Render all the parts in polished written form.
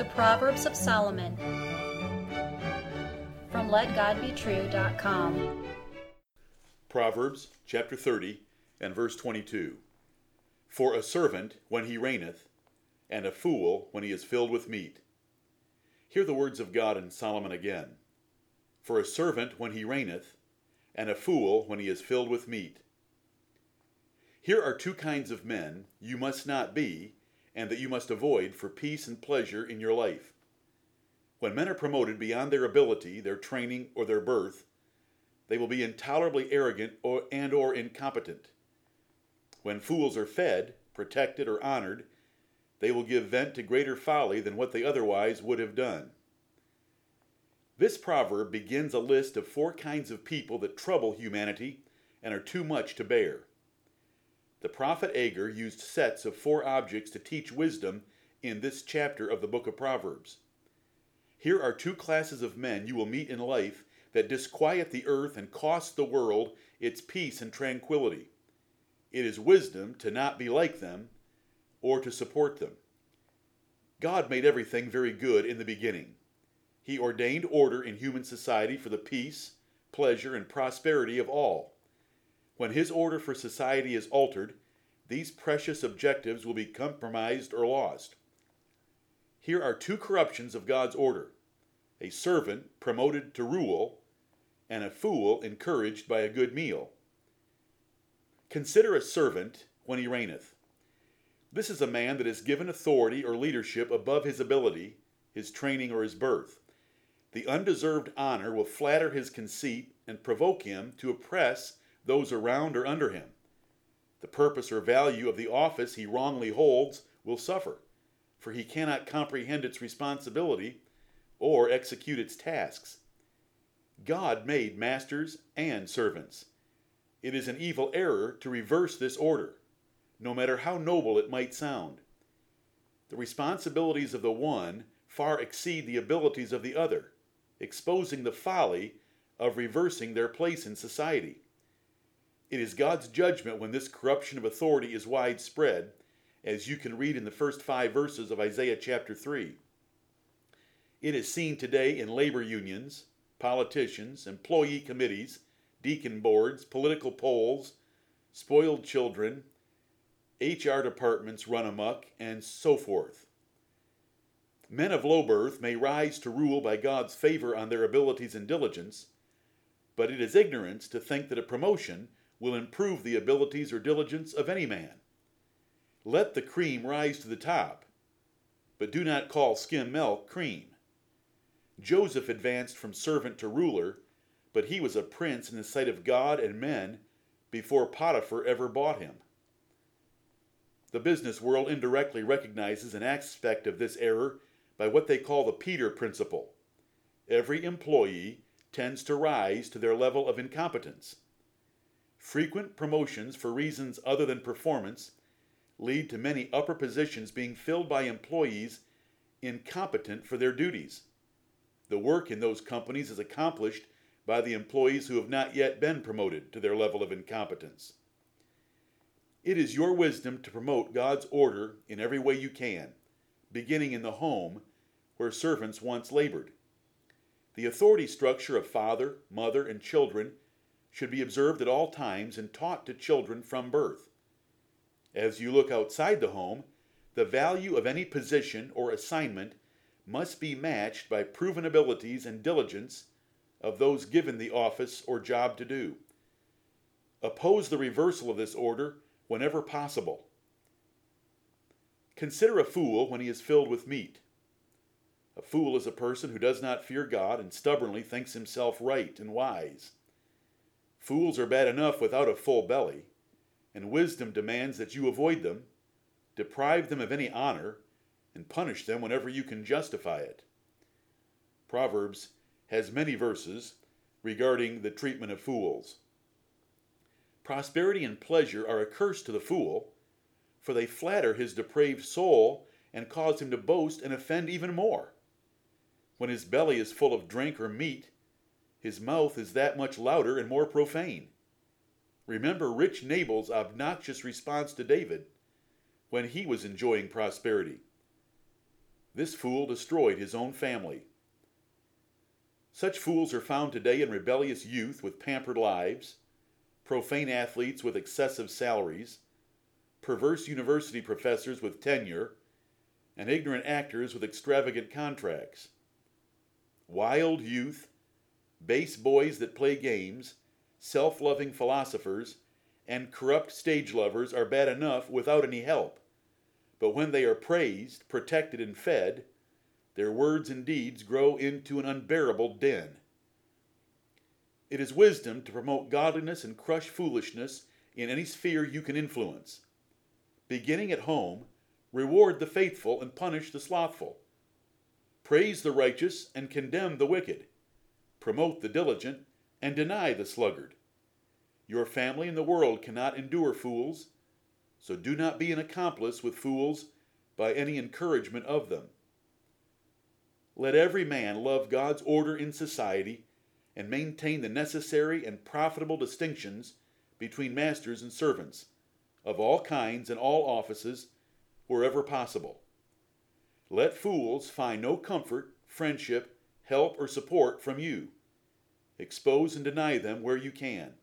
The Proverbs of Solomon, from LetGodBeTrue.com. Proverbs chapter 30 and verse 22. For a servant when he reigneth, and a fool when he is filled with meat. Hear the words of God in Solomon again. For a servant when he reigneth, and a fool when he is filled with meat. Here are two kinds of men you must not be, and that you must avoid for peace and pleasure in your life. When men are promoted beyond their ability, their training, or their birth, they will be intolerably arrogant or incompetent. When fools are fed, protected, or honored, they will give vent to greater folly than what they otherwise would have done. This proverb begins a list of four kinds of people that trouble humanity and are too much to bear. The prophet Agur used sets of four objects to teach wisdom in this chapter of the book of Proverbs. Here are two classes of men you will meet in life that disquiet the earth and cost the world its peace and tranquility. It is wisdom to not be like them or to support them. God made everything very good in the beginning. He ordained order in human society for the peace, pleasure, and prosperity of all. When his order for society is altered, these precious objectives will be compromised or lost. Here are two corruptions of God's order: a servant promoted to rule, and a fool encouraged by a good meal. Consider a servant when he reigneth. This is a man that is given authority or leadership above his ability, his training, or his birth. The undeserved honor will flatter his conceit and provoke him to oppress those around or under him. The purpose or value of the office he wrongly holds will suffer, for he cannot comprehend its responsibility or execute its tasks. God made masters and servants. It is an evil error to reverse this order, no matter how noble it might sound. The responsibilities of the one far exceed the abilities of the other, exposing the folly of reversing their place in society. It is God's judgment when this corruption of authority is widespread, as you can read in the first 5 verses of Isaiah chapter 3. It is seen today in labor unions, politicians, employee committees, deacon boards, political polls, spoiled children, HR departments run amok, and so forth. Men of low birth may rise to rule by God's favor on their abilities and diligence, but it is ignorance to think that a promotion will improve the abilities or diligence of any man. Let the cream rise to the top, but do not call skim milk cream. Joseph advanced from servant to ruler, but he was a prince in the sight of God and men before Potiphar ever bought him. The business world indirectly recognizes an aspect of this error by what they call the Peter principle. Every employee tends to rise to their level of incompetence. Frequent promotions for reasons other than performance lead to many upper positions being filled by employees incompetent for their duties. The work in those companies is accomplished by the employees who have not yet been promoted to their level of incompetence. It is your wisdom to promote God's order in every way you can, beginning in the home where servants once labored. The authority structure of father, mother, and children should be observed at all times and taught to children from birth. As you look outside the home, the value of any position or assignment must be matched by proven abilities and diligence of those given the office or job to do. Oppose the reversal of this order whenever possible. Consider a fool when he is filled with meat. A fool is a person who does not fear God and stubbornly thinks himself right and wise. Fools are bad enough without a full belly, and wisdom demands that you avoid them, deprive them of any honor, and punish them whenever you can justify it. Proverbs has many verses regarding the treatment of fools. Prosperity and pleasure are a curse to the fool, for they flatter his depraved soul and cause him to boast and offend even more. When his belly is full of drink or meat, his mouth is that much louder and more profane. Remember rich Nabal's obnoxious response to David when he was enjoying prosperity. This fool destroyed his own family. Such fools are found today in rebellious youth with pampered lives, profane athletes with excessive salaries, perverse university professors with tenure, and ignorant actors with extravagant contracts. Wild youth, base boys that play games, self-loving philosophers, and corrupt stage lovers are bad enough without any help. But when they are praised, protected, and fed, their words and deeds grow into an unbearable den. It is wisdom to promote godliness and crush foolishness in any sphere you can influence. Beginning at home, reward the faithful and punish the slothful. Praise the righteous and condemn the wicked. Promote the diligent and deny the sluggard. Your family and the world cannot endure fools, so do not be an accomplice with fools by any encouragement of them. Let every man love God's order in society and maintain the necessary and profitable distinctions between masters and servants, of all kinds and all offices, wherever possible. Let fools find no comfort, friendship, help, or support from you. Expose and deny them where you can.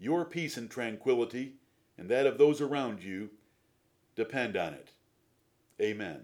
Your peace and tranquility, and that of those around you, depend on it. Amen.